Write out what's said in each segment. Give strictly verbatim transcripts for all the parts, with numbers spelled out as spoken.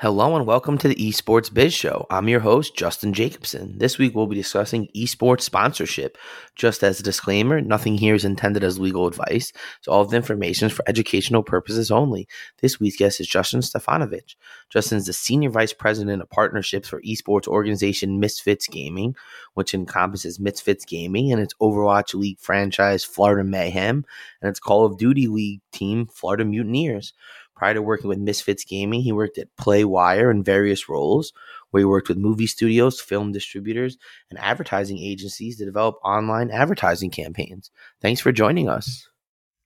Hello and welcome to the Esports Biz Show. I'm your host, Justin Jacobson. This week we'll be discussing esports sponsorship. Just as a disclaimer, nothing here is intended as legal advice, so all of the information is for educational purposes only. This week's guest is Justin Stefanovic. Justin is the Senior Vice President of Partnerships for esports organization Misfits Gaming, which encompasses Misfits Gaming and its Overwatch League franchise Florida Mayhem and its Call of Duty League team Florida Mutineers. Prior to working with Misfits Gaming, he worked at Playwire in various roles, where he worked with movie studios, film distributors, and advertising agencies to develop online advertising campaigns. Thanks for joining us.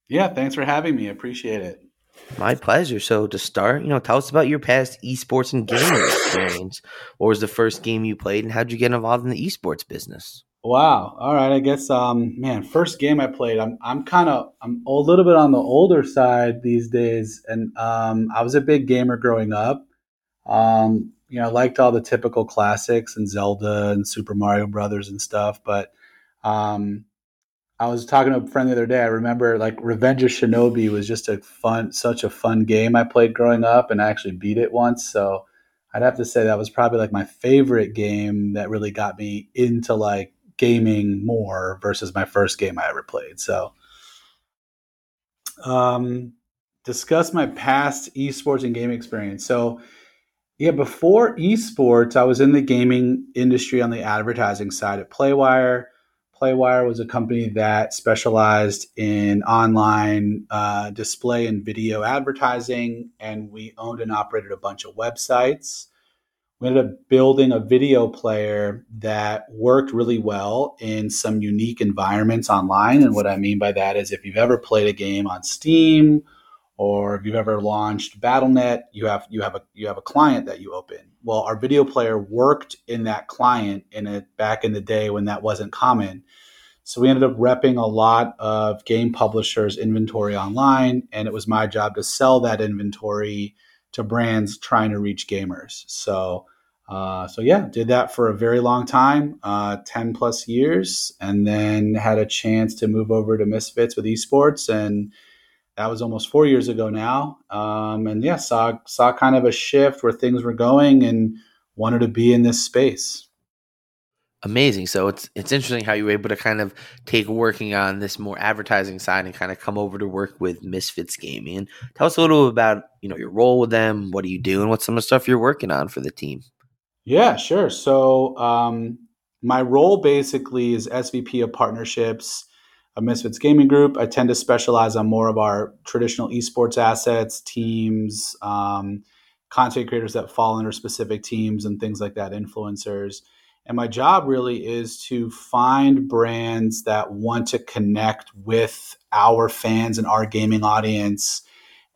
Yeah, thanks for having me. I appreciate it. My pleasure. So to start, you know, tell us about your past esports and gaming experience. What was the first game you played, and how did you get involved in the esports business? Wow. All right. I guess, um, man, first game I played, I'm I'm kind of I'm a little bit on the older side these days. And um, I was a big gamer growing up. Um, you know, I liked all the typical classics and Zelda and Super Mario Brothers and stuff. But um, I was talking to a friend the other day. I remember like Revenge of Shinobi was just a fun, such a fun game I played growing up, and I actually beat it once. So I'd have to say that was probably like my favorite game that really got me into like gaming more versus my first game I ever played. So um, discuss my past esports and gaming experience. So yeah, before esports, I was in the gaming industry on the advertising side at Playwire. Playwire was a company that specialized in online uh, display and video advertising, and we owned and operated a bunch of websites. We ended up building a video player that worked really well in some unique environments online. And what I mean by that is if you've ever played a game on Steam or if you've ever launched BattleNet, you have you have a you have a client that you open. Well, our video player worked in that client in a, back in the day when that wasn't common. So we ended up repping a lot of game publishers' inventory online, and it was my job to sell that inventory to brands trying to reach gamers. So Uh, so yeah, did that for a very long time, uh, ten plus years, and then had a chance to move over to Misfits with esports. And that was almost four years ago now. Um, and yeah, saw, saw kind of a shift where things were going and wanted to be in this space. Amazing. So it's, it's interesting how you were able to kind of take working on this more advertising side and kind of come over to work with Misfits Gaming. And tell us a little about, you know, your role with them. What do you do and what's some of the stuff you're working on for the team? Yeah, sure. So um, my role basically is S V P of Partnerships of Misfits Gaming Group. I tend to specialize on more of our traditional esports assets, teams, um, content creators that fall under specific teams and things like that, influencers. And my job really is to find brands that want to connect with our fans and our gaming audience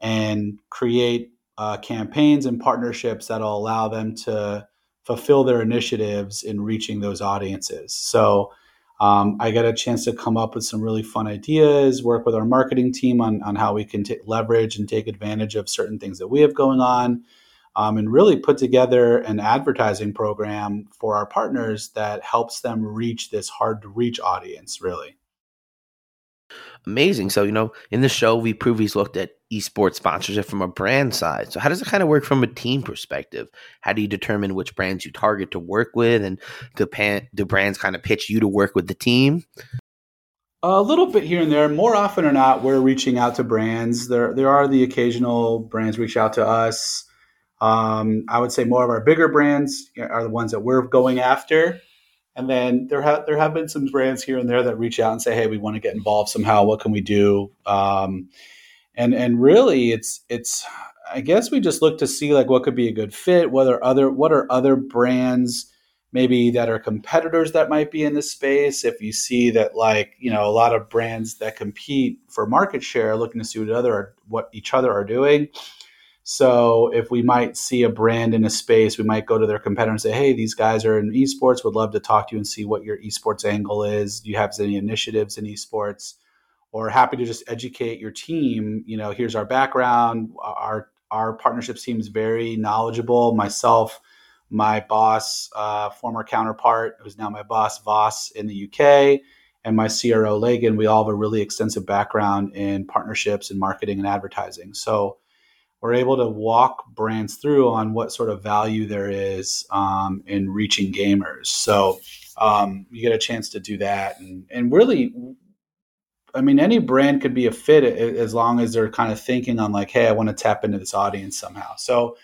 and create uh, campaigns and partnerships that'll allow them to fulfill their initiatives in reaching those audiences. So um, I got a chance to come up with some really fun ideas, work with our marketing team on, on how we can t- leverage and take advantage of certain things that we have going on, um, and really put together an advertising program for our partners that helps them reach this hard to reach audience, really. amazing. So, you know, in the show, we previously looked at esports sponsorship from a brand side. So how does it kind of work from a team perspective? How do you determine which brands you target to work with, and do, pan- do brands kind of pitch you to work with the team? A little bit here and there. More often or not, we're reaching out to brands. There there are the occasional brands reach out to us. Um, I would say more of our bigger brands are the ones that we're going after. And then there have there have been some brands here and there that reach out and say, "Hey, we want to get involved somehow. What can we do?" Um, and and really, it's it's I guess we just look to see like what could be a good fit. What are other what are other brands maybe that are competitors that might be in this space? If you see that like you know a lot of brands that compete for market share are looking to see what other are, what each other are doing. So if we might see a brand in a space, we might go to their competitor and say, "Hey, these guys are in esports. Would love to talk to you and see what your esports angle is. Do you have any initiatives in esports?" Or happy to just educate your team. You know, here's our background. Our our partnerships team is very knowledgeable. Myself, my boss, uh, former counterpart, who's now my boss, Voss in the U K, and my C R O, Lagan. We all have a really extensive background in partnerships and marketing and advertising. So we're able to walk brands through on what sort of value there is um, in reaching gamers. So um, you get a chance to do that. And, and really, I mean, any brand could be a fit as long as they're kind of thinking on like, "Hey, I want to tap into this audience somehow." So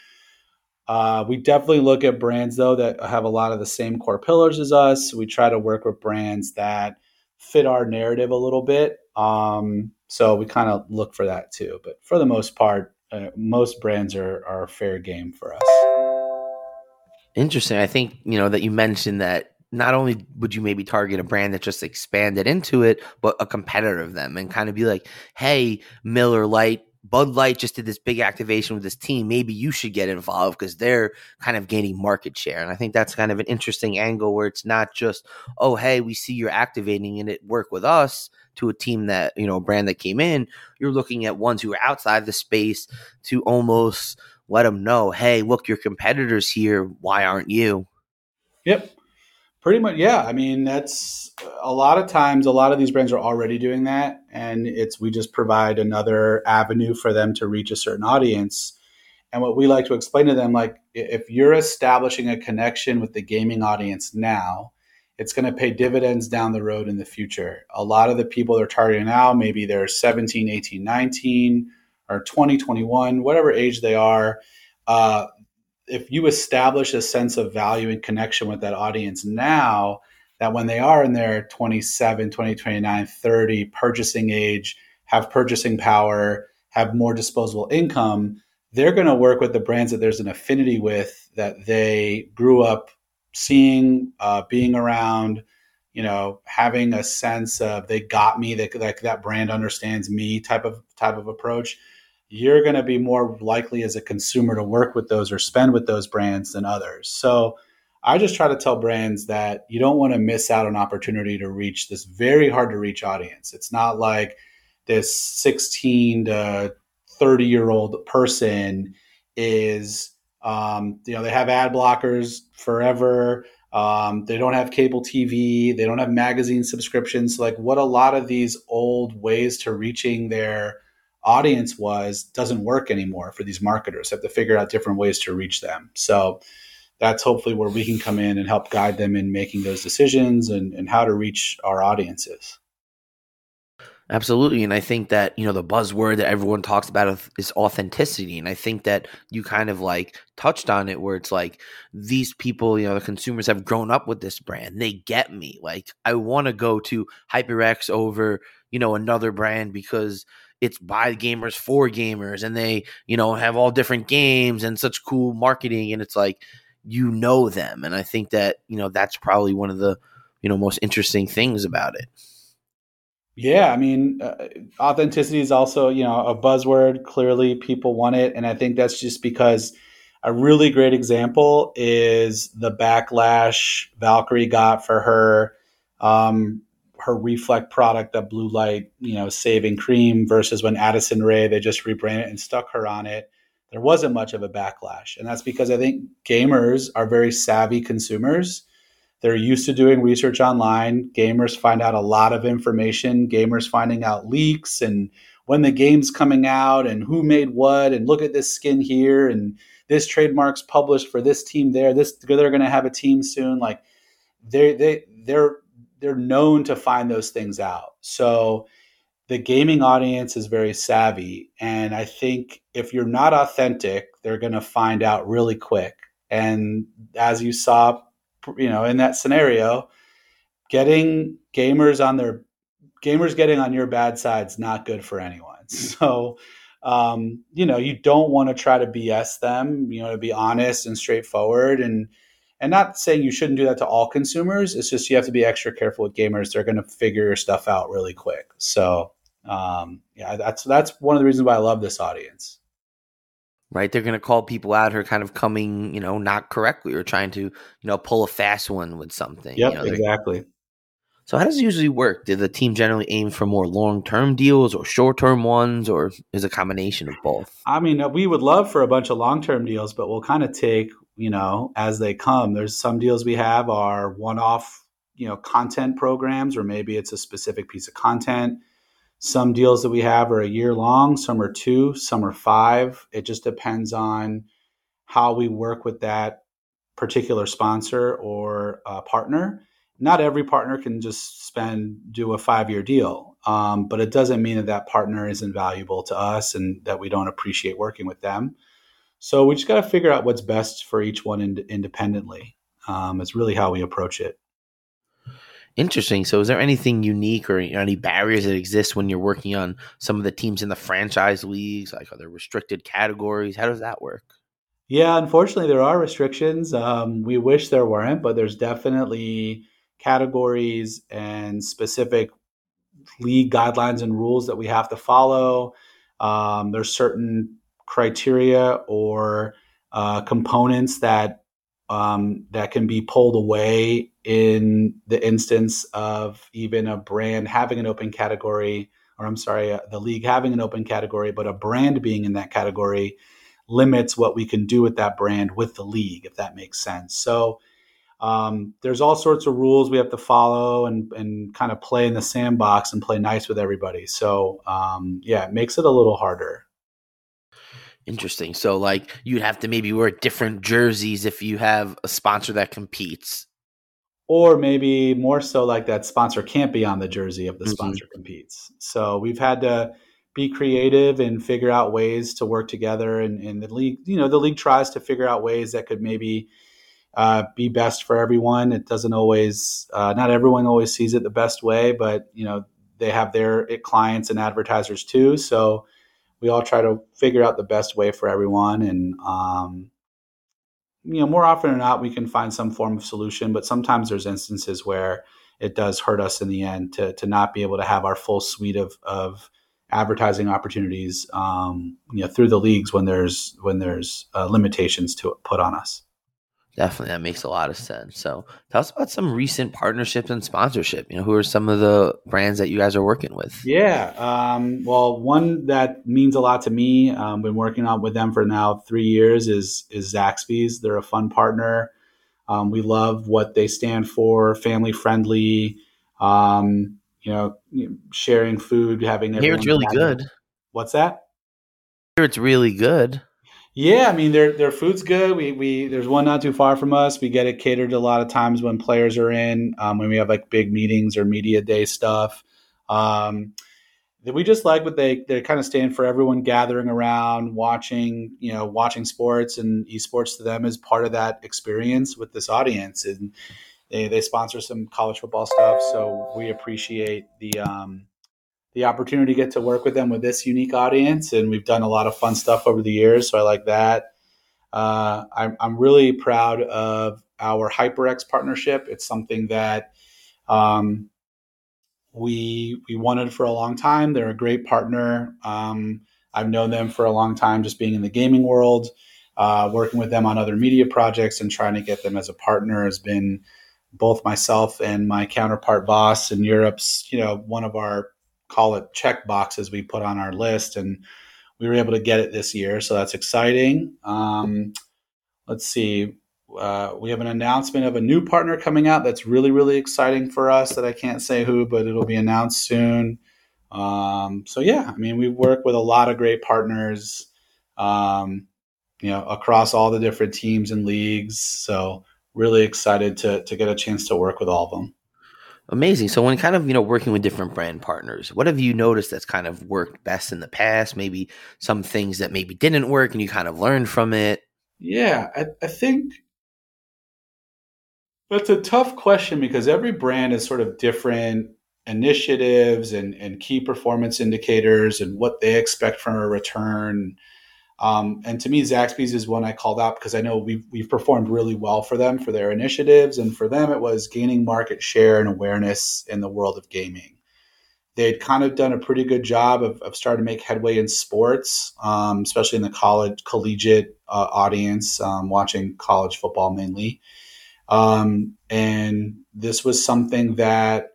uh, we definitely look at brands, though, that have a lot of the same core pillars as us. We try to work with brands that fit our narrative a little bit. Um, so we kind of look for that, too. But for the most part, Uh, most brands are, are fair game for us. Interesting. I think, you know, that you mentioned that not only would you maybe target a brand that just expanded into it, but a competitor of them, and kind of be like, "Hey, Miller Lite, Bud Light just did this big activation with this team. Maybe you should get involved because they're kind of gaining market share." And I think that's kind of an interesting angle where it's not just, "Oh, hey, we see you're activating and it work with us," to a team that, you know, a brand that came in. You're looking at ones who are outside the space to almost let them know, "Hey, look, your competitor's here. Why aren't you?" Yep. Pretty much. Yeah. I mean, that's a lot of times, a lot of these brands are already doing that. And it's, we just provide another avenue for them to reach a certain audience. And what we like to explain to them, like, if you're establishing a connection with the gaming audience now, it's going to pay dividends down the road in the future. A lot of the people they're targeting now, maybe they're seventeen, eighteen, nineteen, or twenty, twenty-one, whatever age they are. Uh, if you establish a sense of value and connection with that audience now, that when they are in their twenty-seven, twenty, twenty-nine, thirty purchasing age, have purchasing power, have more disposable income, they're going to work with the brands that there's an affinity with, that they grew up seeing, uh, being around, you know, having a sense of they got me, that like that brand understands me type of type of approach. You're going to be more likely as a consumer to work with those or spend with those brands than others. So I just try to tell brands that you don't want to miss out on opportunity to reach this very hard to reach audience. It's not like this sixteen to thirty year old person is, Um, you know, they have ad blockers forever. Um, they don't have cable T V. They don't have magazine subscriptions. Like what a lot of these old ways to reaching their audience was doesn't work anymore for these marketers. They have to figure out different ways to reach them. So that's hopefully where we can come in and help guide them in making those decisions and, and how to reach our audiences. Absolutely. And I think that, you know, the buzzword that everyone talks about is authenticity. And I think that you kind of like touched on it where it's like these people, you know, the consumers have grown up with this brand. They get me. Like I want to go to HyperX over, you know, another brand because it's by gamers for gamers and they, you know, have all different games and such cool marketing. And it's like, you know them. And I think that, you know, that's probably one of the, you know, most interesting things about it. Yeah, I mean, uh, authenticity is also, you know, a buzzword. Clearly, people want it. And I think that's just because a really great example is the backlash Valkyrie got for her um, her Reflect product, that blue light, you know, saving cream, versus when Addison Rae, they just rebranded and stuck her on it. There wasn't much of a backlash. And that's because I think gamers are very savvy consumers. They're used to doing research online. Gamers find out a lot of information. Gamers finding out leaks and when the game's coming out and who made what and look at this skin here and this trademark's published for this team there. This they're going to have a team soon. Like they they they're they're known to find those things out. So the gaming audience is very savvy, and I think if you're not authentic, they're going to find out really quick. And as you saw, you know, in that scenario, getting gamers on their gamers getting on your bad side is not good for anyone. So, um, you know, you don't want to try to B S them, you know, to be honest and straightforward. And, and not saying you shouldn't do that to all consumers. It's just, you have to be extra careful with gamers. They're going to figure your stuff out really quick. So, um, yeah, that's, that's one of the reasons why I love this audience. Right, they're going to call people out who are kind of coming, you know, not correctly or trying to, you know, pull a fast one with something. Yep, you know, exactly. So how does it usually work? Do the team generally aim for more long-term deals or short-term ones, or is it a combination of both? I mean, we would love for a bunch of long-term deals, but we'll kind of take, you know, as they come. There's some deals we have are one-off, you know, content programs, or maybe it's a specific piece of content. Some deals that we have are a year long, some are two, some are five. It just depends on how we work with that particular sponsor or uh, partner. Not every partner can just spend, do a five-year deal, um, but it doesn't mean that that partner isn't valuable to us and that we don't appreciate working with them. So we just got to figure out what's best for each one ind- independently. Um, it's really how we approach it. Interesting. So is there anything unique or, you know, any barriers that exist when you're working on some of the teams in the franchise leagues? Like, are there restricted categories? How does that work? Yeah, unfortunately, there are restrictions. Um, we wish there weren't, but there's definitely categories and specific league guidelines and rules that we have to follow. Um, there's certain criteria or uh, components that Um, that can be pulled away in the instance of even a brand having an open category, or I'm sorry, uh, the league having an open category, but a brand being in that category limits what we can do with that brand with the league, if that makes sense. So um, there's all sorts of rules we have to follow and, and kind of play in the sandbox and play nice with everybody. So um, yeah, it makes it a little harder. Interesting. So, like, you'd have to maybe wear different jerseys if you have a sponsor that competes. Or maybe more so like that sponsor can't be on the jersey if the mm-hmm. sponsor competes. So we've had to be creative and figure out ways to work together. And, and the league, you know, the league tries to figure out ways that could maybe uh, be best for everyone. It doesn't always, uh, not everyone always sees it the best way, but, you know, they have their clients and advertisers too. So we all try to figure out the best way for everyone. And, um, you know, more often than not, we can find some form of solution, but sometimes there's instances where it does hurt us in the end to to not be able to have our full suite of, of advertising opportunities, um, you know, through the leagues when there's, when there's uh, limitations to put on us. Definitely. That makes a lot of sense. So tell us about some recent partnerships and sponsorship. You know, who are some of the brands that you guys are working with? Yeah. Um, well, one that means a lot to me, um, been working on with them for now three years is, is Zaxby's. They're a fun partner. Um, we love what they stand for, family friendly, um, you know, sharing food, having everyone. Here it's really good. It. What's that? Here it's really good. Yeah, I mean their their food's good. We we there's one not too far from us. We get it catered a lot of times when players are in, um, when we have like big meetings or media day stuff. Um, we just like what they they kind of stand for. Everyone gathering around, watching you know watching sports, and esports to them is part of that experience with this audience. And they they sponsor some college football stuff, so we appreciate the. Um, the opportunity to get to work with them with this unique audience. And we've done a lot of fun stuff over the years. So I like that. Uh, I'm, I'm really proud of our HyperX partnership. It's something that um, we, we wanted for a long time. They're a great partner. Um, I've known them for a long time, just being in the gaming world, uh, working with them on other media projects and trying to get them as a partner has been both myself and my counterpart boss in Europe's, you know, one of our, call it check boxes we put on our list, and we were able to get it this year. So that's exciting. Um, let's see. Uh, we have an announcement of a new partner coming out that's really, really exciting for us that I can't say who, but it'll be announced soon. Um, so, yeah, I mean, we work with a lot of great partners, um, you know, across all the different teams and leagues. So really excited to to get a chance to work with all of them. Amazing. So when kind of, you know, working with different brand partners, what have you noticed that's kind of worked best in the past? Maybe some things that maybe didn't work and you kind of learned from it? Yeah, I, I think that's a tough question because every brand is sort of different initiatives and, and key performance indicators and what they expect from a return. Um, and to me, Zaxby's is one I called out because I know we've, we've performed really well for them, for their initiatives. And for them, it was gaining market share and awareness in the world of gaming. They'd kind of done a pretty good job of, of starting to make headway in sports, um, especially in the college collegiate uh, audience, um, watching college football mainly. Um, and this was something that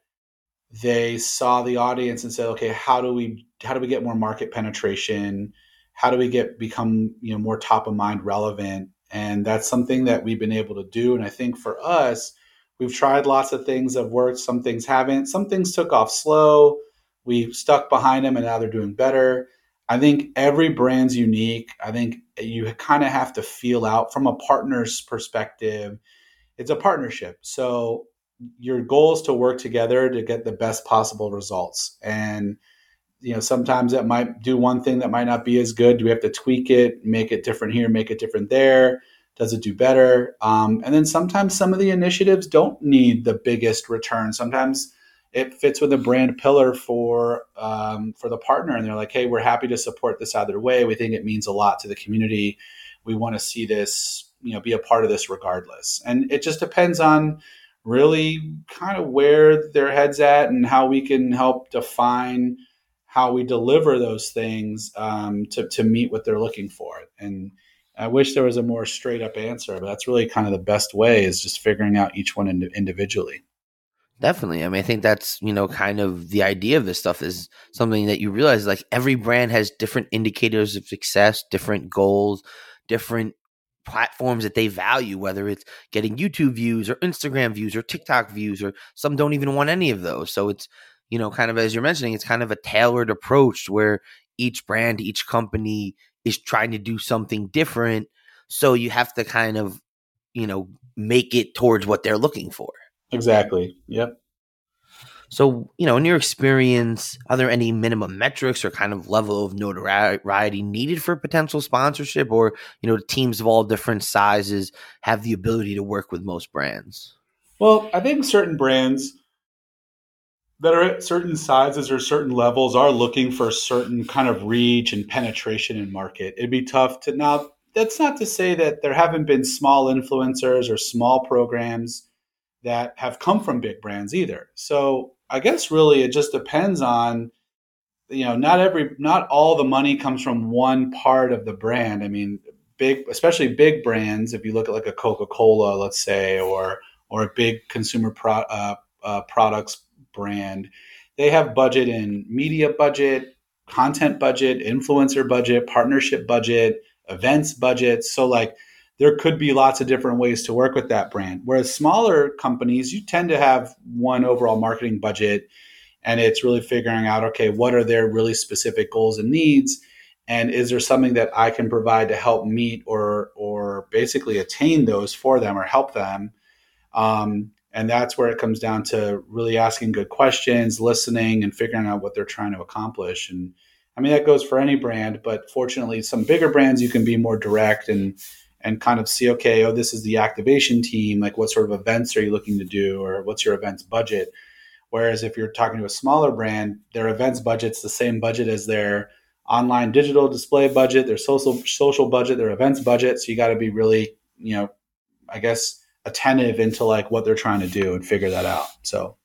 they saw the audience and said, okay, how do we how do we get more market penetration? How do we get become you know more top of mind relevant? And that's something that we've been able to do. And I think for us, we've tried lots of things that have worked. Some things haven't. Some things took off slow. We've stuck behind them, and now they're doing better. I think every brand's unique. I think you kind of have to feel out from a partner's perspective. It's a partnership. So your goal is to work together to get the best possible results. And you know, sometimes that might do one thing that might not be as good. Do we have to tweak it, make it different here, make it different there? Does it do better? Um, and then sometimes some of the initiatives don't need the biggest return. Sometimes it fits with a brand pillar for um, for the partner. And they're like, hey, we're happy to support this either way. We think it means a lot to the community. We want to see this, you know, be a part of this regardless. And it just depends on really kind of where their head's at and how we can help define how we deliver those things um, to, to meet what they're looking for. And I wish there was a more straight up answer, but that's really kind of the best way is just figuring out each one ind- individually. Definitely. I mean, I think that's, you know, kind of the idea of this stuff is something that you realize, like every brand has different indicators of success, different goals, different platforms that they value, whether it's getting YouTube views or Instagram views or TikTok views, or some don't even want any of those. So it's, you know, kind of as you're mentioning, it's kind of a tailored approach where each brand, each company is trying to do something different. So you have to kind of, you know, make it towards what they're looking for. Exactly. Yep. So, you know, in your experience, are there any minimum metrics or kind of level of notoriety needed for potential sponsorship, or, you know, teams of all different sizes have the ability to work with most brands? Well, I think certain brands that are at certain sizes or certain levels are looking for a certain kind of reach and penetration in market. It'd be tough to now. That's not to say that there haven't been small influencers or small programs that have come from big brands either. So I guess really it just depends on, you know, not every, not all the money comes from one part of the brand. I mean, big, especially big brands. If you look at like a Coca-Cola, let's say, or, or a big consumer pro, uh, uh, products brand, they have budget in media budget, content budget, influencer budget, partnership budget, events budget. So like there could be lots of different ways to work with that brand. Whereas smaller companies, you tend to have one overall marketing budget, and it's really figuring out, okay, what are their really specific goals and needs? And is there something that I can provide to help meet or or basically attain those for them or help them? Um, And that's where it comes down to really asking good questions, listening, and figuring out what they're trying to accomplish. And I mean, that goes for any brand, but fortunately, some bigger brands, you can be more direct and and kind of see, okay, oh, this is the activation team. Like what sort of events are you looking to do, or what's your events budget? Whereas if you're talking to a smaller brand, their events budget's the same budget as their online digital display budget, their social social budget, their events budget. So you got to be really, you know, I guess, attentive into like what they're trying to do and figure that out. So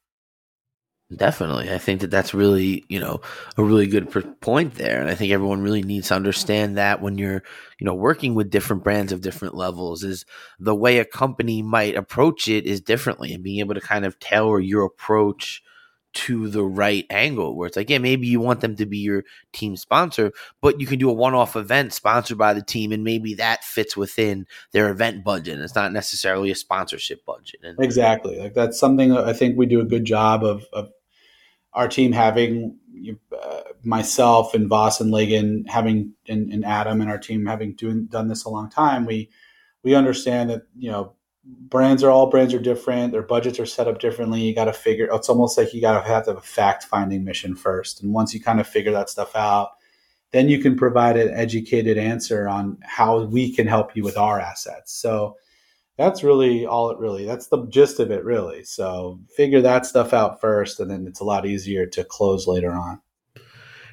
definitely. I think that that's really, you know, a really good point there. And I think everyone really needs to understand that when you're, you know, working with different brands of different levels, is the way a company might approach it is differently, and being able to kind of tailor your approach to the right angle where it's like, yeah, maybe you want them to be your team sponsor, but you can do a one-off event sponsored by the team, and maybe that fits within their event budget. It's not necessarily a sponsorship budget. And exactly. Like that's something I think we do a good job of, of our team having, uh, myself and Voss and Ligon having, and, and Adam and our team having doing, done this a long time. We, we understand that, you know, brands are all brands are different. Their budgets are set up differently. You got to figure it's almost like you got to have to have a fact finding mission first. And once you kind of figure that stuff out, then you can provide an educated answer on how we can help you with our assets. So that's really all it really, that's the gist of it really. So figure that stuff out first, and then it's a lot easier to close later on.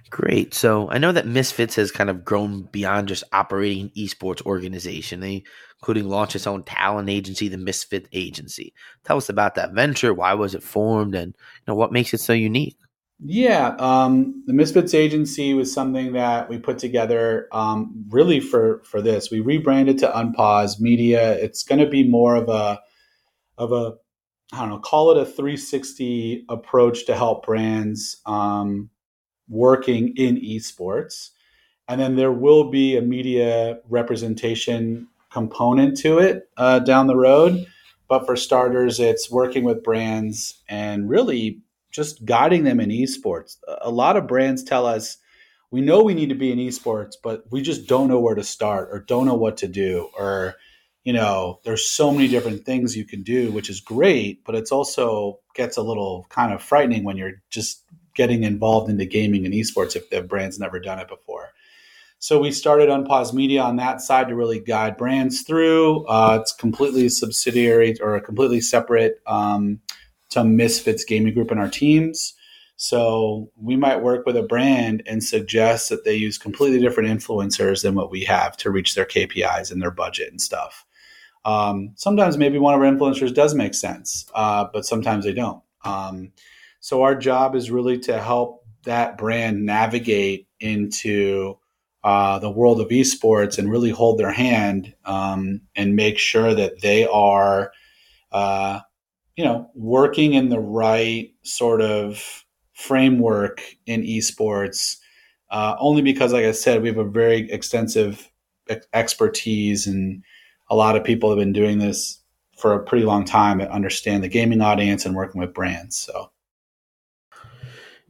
Great. So I know that Misfits has kind of grown beyond just operating an esports organization. They including launch its own talent agency, the Misfits Agency. Tell us about that venture. Why was it formed, and you know what makes it so unique? Yeah, um, the Misfits Agency was something that we put together um, really for for this. We rebranded to Unpause Media. It's going to be more of a of a I don't know, call it a three sixty approach to help brands um, working in esports, and then there will be a media representation component to it uh, down the road. But for starters, it's working with brands and really just guiding them in esports. A lot of brands tell us, we know we need to be in esports, but we just don't know where to start or don't know what to do. Or, you know, there's so many different things you can do, which is great, but it's also gets a little kind of frightening when you're just getting involved into gaming and esports if the brand's never done it before. So we started Unpause Media on that side to really guide brands through. Uh, it's completely subsidiary or a completely separate um, to Misfits Gaming Group and our teams. So we might work with a brand and suggest that they use completely different influencers than what we have to reach their K P Is and their budget and stuff. Um, sometimes maybe one of our influencers does make sense, uh, but sometimes they don't. Um, so our job is really to help that brand navigate into Uh, the world of esports and really hold their hand um, and make sure that they are, uh, you know, working in the right sort of framework in esports. Uh, only because, like I said, we have a very extensive ex- expertise, and a lot of people have been doing this for a pretty long time and understand the gaming audience and working with brands. So.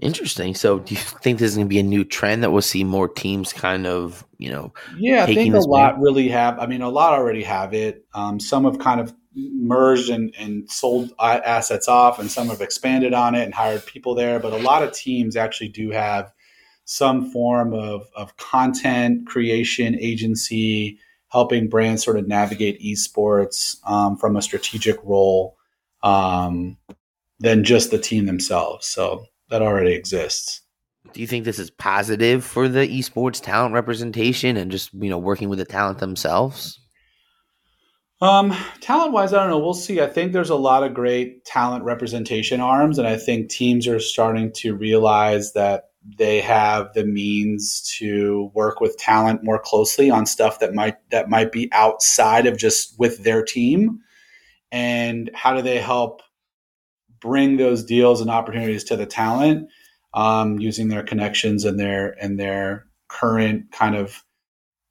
Interesting. So do you think this is going to be a new trend that we'll see more teams kind of, you know, yeah, taking I think a this lot way? Really have, I mean, a lot already have it. Um, some have kind of merged and, and sold assets off, and some have expanded on it and hired people there. But a lot of teams actually do have some form of, of content creation agency, helping brands sort of navigate esports um, from a strategic role um, than just the team themselves. So that already exists. Do you think this is positive for the esports talent representation and just, you know, working with the talent themselves? Um, talent wise, I don't know. We'll see. I think there's a lot of great talent representation arms, and I think teams are starting to realize that they have the means to work with talent more closely on stuff that might, that might be outside of just with their team. And how do they help bring those deals and opportunities to the talent um, using their connections and their and their current kind of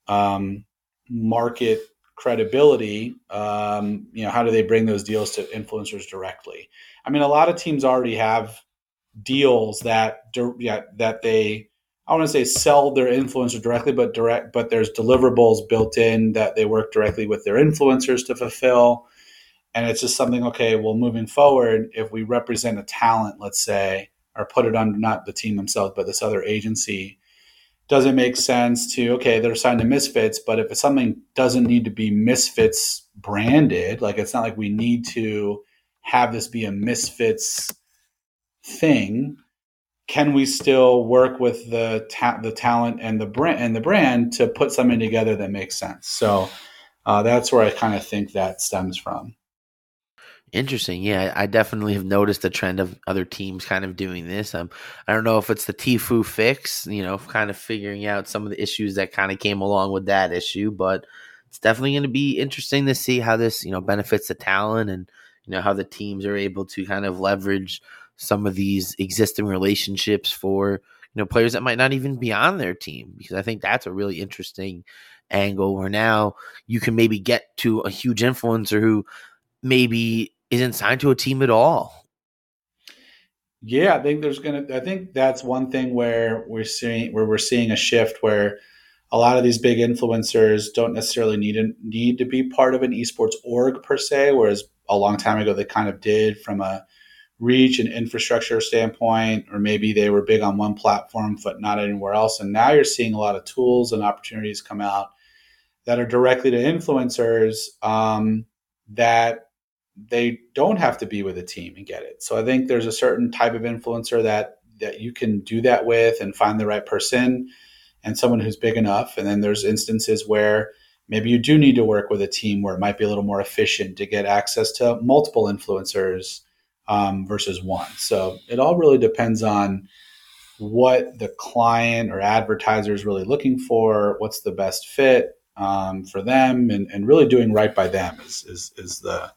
um, market credibility. Um, you know, how do they bring those deals to influencers directly? I mean, a lot of teams already have deals that yeah, that they I want to say sell their influencer directly, but direct but there's deliverables built in that they work directly with their influencers to fulfill. And it's just something, okay, well, moving forward, if we represent a talent, let's say, or put it on not the team themselves, but this other agency, does it make sense to, okay, they're signed to Misfits, but if it's something doesn't need to be Misfits branded, like it's not like we need to have this be a Misfits thing, can we still work with the ta- the talent and the brand and the brand to put something together that makes sense? So uh, that's where I kind of think that stems from. Interesting. Yeah, I definitely have noticed the trend of other teams kind of doing this. Um, I don't know if it's the Tfue fix, you know, kind of figuring out some of the issues that kind of came along with that issue, but it's definitely going to be interesting to see how this, you know, benefits the talent and, you know, how the teams are able to kind of leverage some of these existing relationships for, you know, players that might not even be on their team, because I think that's a really interesting angle where now you can maybe get to a huge influencer who maybe isn't signed to a team at all. Yeah, I think there's gonna. I think that's one thing where we're seeing where we're seeing a shift where a lot of these big influencers don't necessarily need a, need to be part of an esports org per se, whereas a long time ago they kind of did from a reach and infrastructure standpoint, or maybe they were big on one platform but not anywhere else. And now you're seeing a lot of tools and opportunities come out that are directly to influencers um, that. They don't have to be with a team and get it. So I think there's a certain type of influencer that, that you can do that with and find the right person and someone who's big enough. And then there's instances where maybe you do need to work with a team where it might be a little more efficient to get access to multiple influencers um, versus one. So it all really depends on what the client or advertiser is really looking for, what's the best fit um, for them, and, and really doing right by them is is, is the...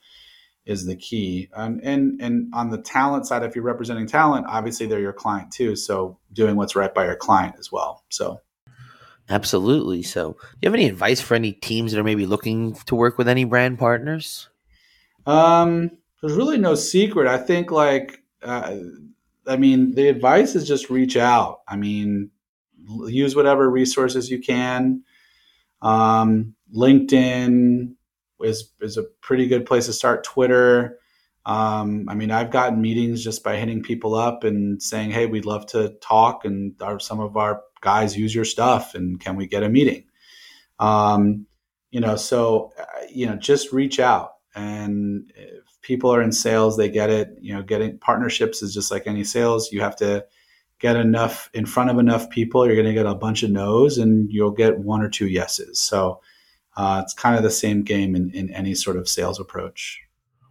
is the key. And, and and on the talent side, if you're representing talent, obviously they're your client too. So doing what's right by your client as well. So absolutely. So do you have any advice for any teams that are maybe looking to work with any brand partners? Um, there's really no secret. I think like, uh, I mean, the advice is just reach out. I mean, use whatever resources you can. Um, LinkedIn, Is, is a pretty good place to start. Twitter. Um, I mean, I've gotten meetings just by hitting people up and saying, hey, we'd love to talk, and our, some of our guys use your stuff, and can we get a meeting? Um, you know, so, uh, you know, just reach out. And if people are in sales, they get it. You know, getting partnerships is just like any sales. You have to get enough in front of enough people. You're going to get a bunch of no's and you'll get one or two yeses. So, Uh, it's kind of the same game in, in any sort of sales approach.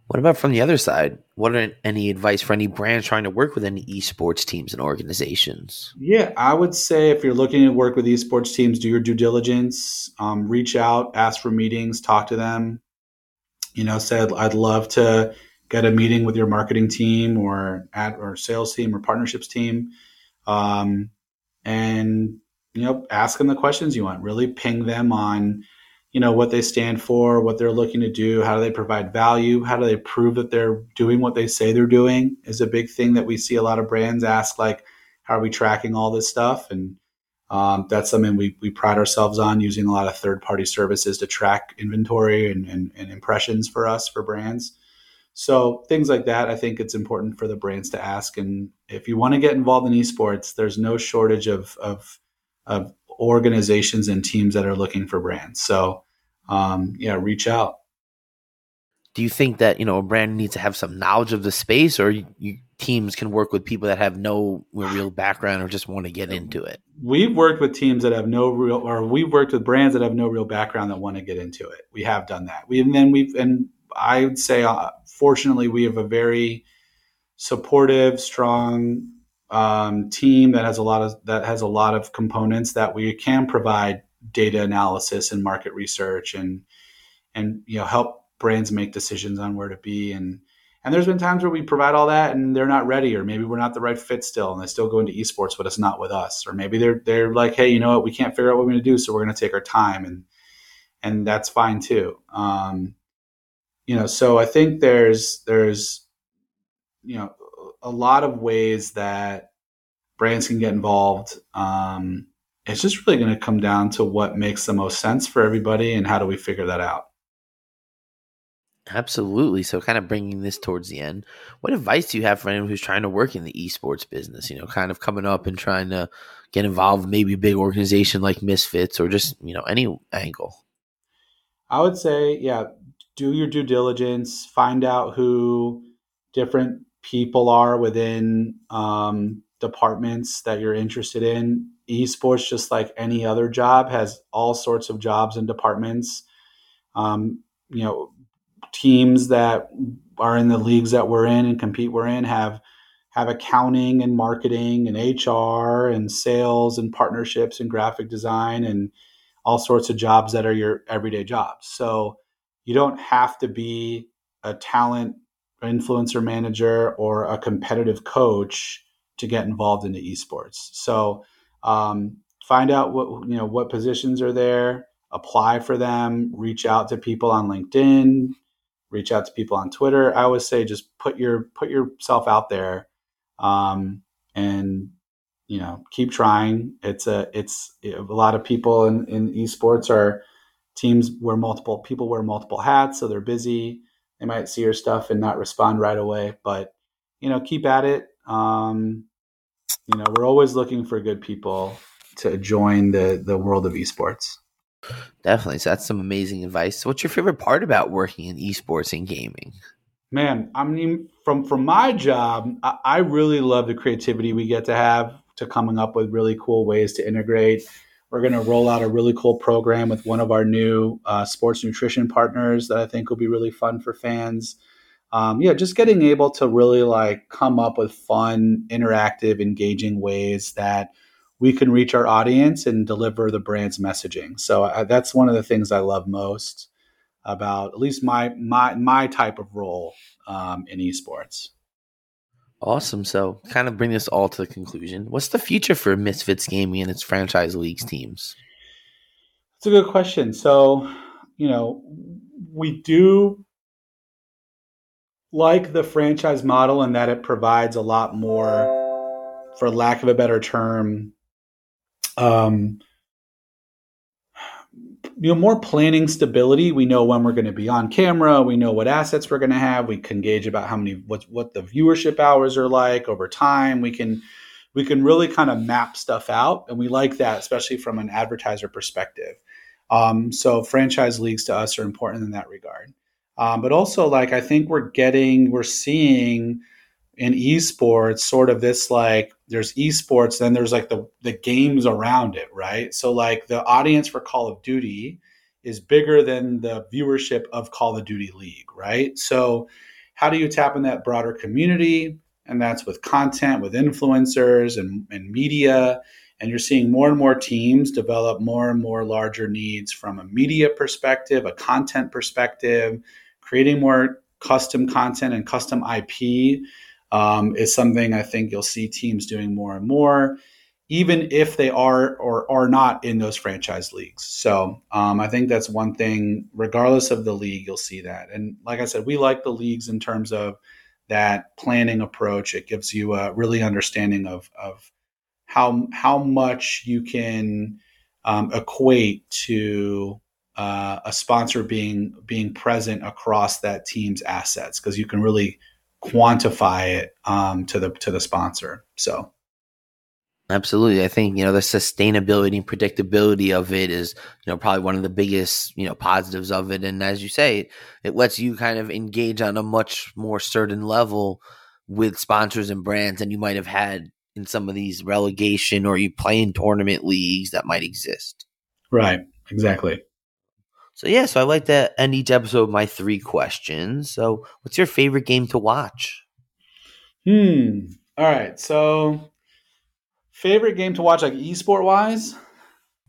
What about from the other side? What are any advice for any brands trying to work with any esports teams and organizations? Yeah, I would say if you're looking to work with esports teams, do your due diligence, um, reach out, ask for meetings, talk to them. You know, say, I'd love to get a meeting with your marketing team or ad or sales team or partnerships team. Um, and, you know, ask them the questions you want. Really ping them on, you know, what they stand for, what they're looking to do, how do they provide value, how do they prove that they're doing what they say they're doing is a big thing that we see a lot of brands ask, like, how are we tracking all this stuff? And um, that's something we we pride ourselves on, using a lot of third-party services to track inventory and, and, and impressions for us, for brands. So things like that, I think it's important for the brands to ask. And if you want to get involved in esports, there's no shortage of of of organizations and teams that are looking for brands. So, um, yeah, reach out. Do you think that, you know, a brand needs to have some knowledge of the space, or you, you, teams can work with people that have no real background or just want to get into it? We've worked with teams that have no real, or we've worked with brands that have no real background that want to get into it. We have done that. We, and then we've, and I would say, uh, fortunately, we have a very supportive, strong, Um, team that has a lot of that has a lot of components that we can provide data analysis and market research and and you know help brands make decisions on where to be, and and there's been times where we provide all that and they're not ready, or maybe we're not the right fit still and they still go into esports, but it's not with us, or maybe they're they're like, hey, you know what, we can't figure out what we're going to do, so we're going to take our time, and and that's fine too. Um, you know, so I think there's there's you know. a lot of ways that brands can get involved. Um, it's just really going to come down to what makes the most sense for everybody, and how do we figure that out? Absolutely. So kind of bringing this towards the end, what advice do you have for anyone who's trying to work in the esports business, you know, kind of coming up and trying to get involved, maybe a big organization like Misfits, or just, you know, any angle? I would say, yeah, do your due diligence, find out who different people are within um, departments that you're interested in. Esports, just like any other job, has all sorts of jobs and departments. Um, you know, teams that are in the leagues that we're in and compete we're in have have accounting and marketing and H R and sales and partnerships and graphic design and all sorts of jobs that are your everyday jobs. So you don't have to be a talent influencer manager or a competitive coach to get involved into esports. So um, find out what, you know, what positions are there, apply for them, reach out to people on LinkedIn, reach out to people on Twitter. I always say, just put your, put yourself out there um, and, you know, keep trying. It's a, it's a lot of people in, in esports are teams where multiple people wear multiple hats. So they're busy. They might see your stuff and not respond right away, but, you know, keep at it. Um, you know, we're always looking for good people to join the, the world of esports. Definitely. So that's some amazing advice. So what's your favorite part about working in esports and gaming? Man, I mean, from, from my job, I, I really love the creativity we get to have to coming up with really cool ways to integrate. We're going to roll out a really cool program with one of our new uh, sports nutrition partners that I think will be really fun for fans. Um, yeah, just getting able to really like come up with fun, interactive, engaging ways that we can reach our audience and deliver the brand's messaging. So I, that's one of the things I love most about at least my my my type of role um, in esports. Awesome. So kind of bring this all to the conclusion. What's the future for Misfits Gaming and its franchise leagues teams? That's a good question. So, you know, we do like the franchise model in that it provides a lot more, for lack of a better term, um, you know, more planning stability. We know when we're going to be on camera. We know what assets we're going to have. We can gauge about how many, what, what the viewership hours are like over time. We can, we can really kind of map stuff out. And we like that, especially from an advertiser perspective. Um, so franchise leagues to us are important in that regard. Um, but also like, I think we're getting, we're seeing in esports sort of this, like there's esports, then there's like the, the games around it, right? So like the audience for Call of Duty is bigger than the viewership of Call of Duty League, right? So how do you tap in that broader community? And that's with content, with influencers and, and media. And you're seeing more and more teams develop more and more larger needs from a media perspective, a content perspective, creating more custom content and custom I P. Um, is something I think you'll see teams doing more and more, even if they are or are not in those franchise leagues. So um, I think that's one thing, regardless of the league, you'll see that. And like I said, we like the leagues in terms of that planning approach. It gives you a really understanding of, of how, how much you can um, equate to uh, a sponsor being, being present across that team's assets, because you can really quantify it um, to the to the sponsor. So, absolutely, I think you know the sustainability and predictability of it is you know probably one of the biggest you know positives of it. And as you say, it lets you kind of engage on a much more certain level with sponsors and brands than you might have had in some of these relegation or you play in tournament leagues that might exist. Right. Exactly. So, yeah, so I like to end each episode with my three questions. So what's your favorite game to watch? Hmm. All right. So favorite game to watch, like esport-wise?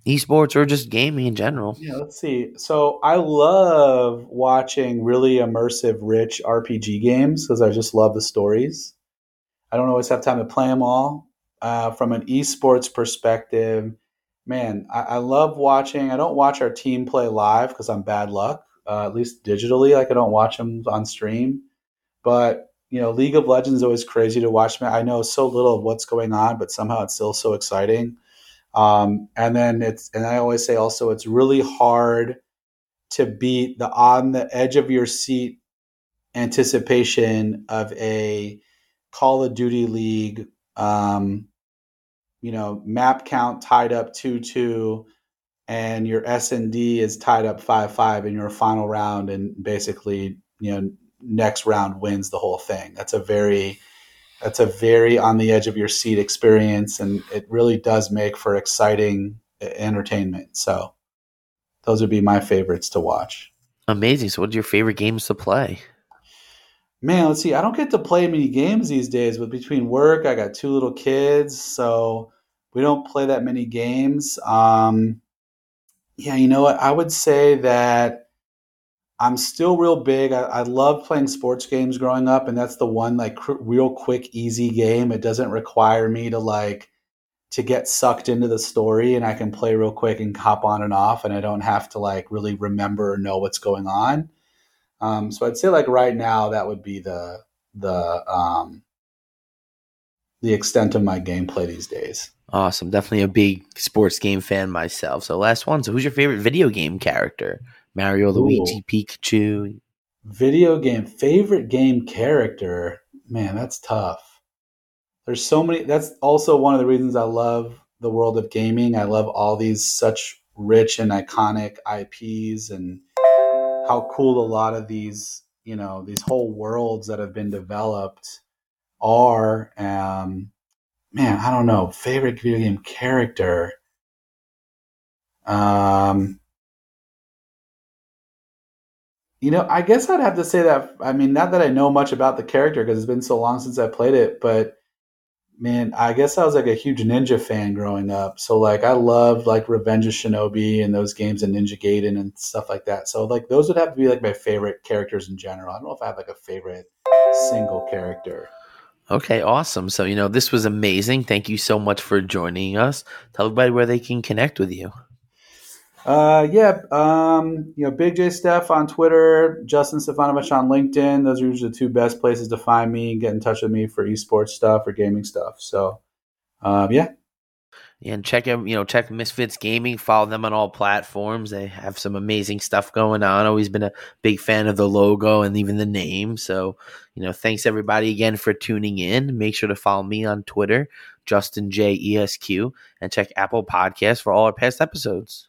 Esports or just gaming in general. Yeah, let's see. So I love watching really immersive, rich R P G games because I just love the stories. I don't always have time to play them all. Uh, from an esports perspective, man, I, I love watching. I don't watch our team play live because I'm bad luck, uh, at least digitally. Like I don't watch them on stream. But, you know, League of Legends is always crazy to watch. Man, I know so little of what's going on, but somehow it's still so exciting. Um, and then it's, and I always say also, it's really hard to beat the on the edge of your seat anticipation of a Call of Duty League um you know, map count tied up two two and your S and D is tied up five five in your final round and basically, you know, next round wins the whole thing. That's a very, that's a very on the edge of your seat experience. And it really does make for exciting entertainment. So those would be my favorites to watch. Amazing. So what's your favorite games to play? Man, let's see. I don't get to play many games these days, but between work, I got two little kids, so we don't play that many games. Um, yeah, you know what? I would say that I'm still real big. I, I love playing sports games growing up, and that's the one like cr- real quick, easy game. It doesn't require me to like to get sucked into the story, and I can play real quick and hop on and off, and I don't have to like really remember or know what's going on. Um, so I'd say like right now that would be the the um, the extent of my gameplay these days. Awesome. Definitely a big sports game fan myself. So last one. So who's your favorite video game character? Mario, Ooh. Luigi, Pikachu. Video game. Favorite game character. Man, that's tough. There's so many. That's also one of the reasons I love the world of gaming. I love all these such rich and iconic I Ps and how cool a lot of these, you know, these whole worlds that have been developed are. Um, man, I don't know. Favorite video game character. Um... You know, I guess I'd have to say that, I mean, not that I know much about the character because it's been so long since I played it, but man, I guess I was like a huge ninja fan growing up. So like I loved like Revenge of Shinobi and those games and Ninja Gaiden and stuff like that. So like those would have to be like my favorite characters in general. I don't know if I have like a favorite single character. Okay, awesome. So, you know, this was amazing. Thank you so much for joining us. Tell everybody where they can connect with you. Uh, yeah, um, you know, Big J Steph on Twitter, Justin Stefanovich on LinkedIn. Those are usually the two best places to find me and get in touch with me for esports stuff or gaming stuff. So, um, yeah. And check them, you know, check Misfits Gaming, follow them on all platforms. They have some amazing stuff going on. Always been a big fan of the logo and even the name. So, you know, thanks everybody again for tuning in. Make sure to follow me on Twitter, Justin J Esq, and check Apple Podcasts for all our past episodes.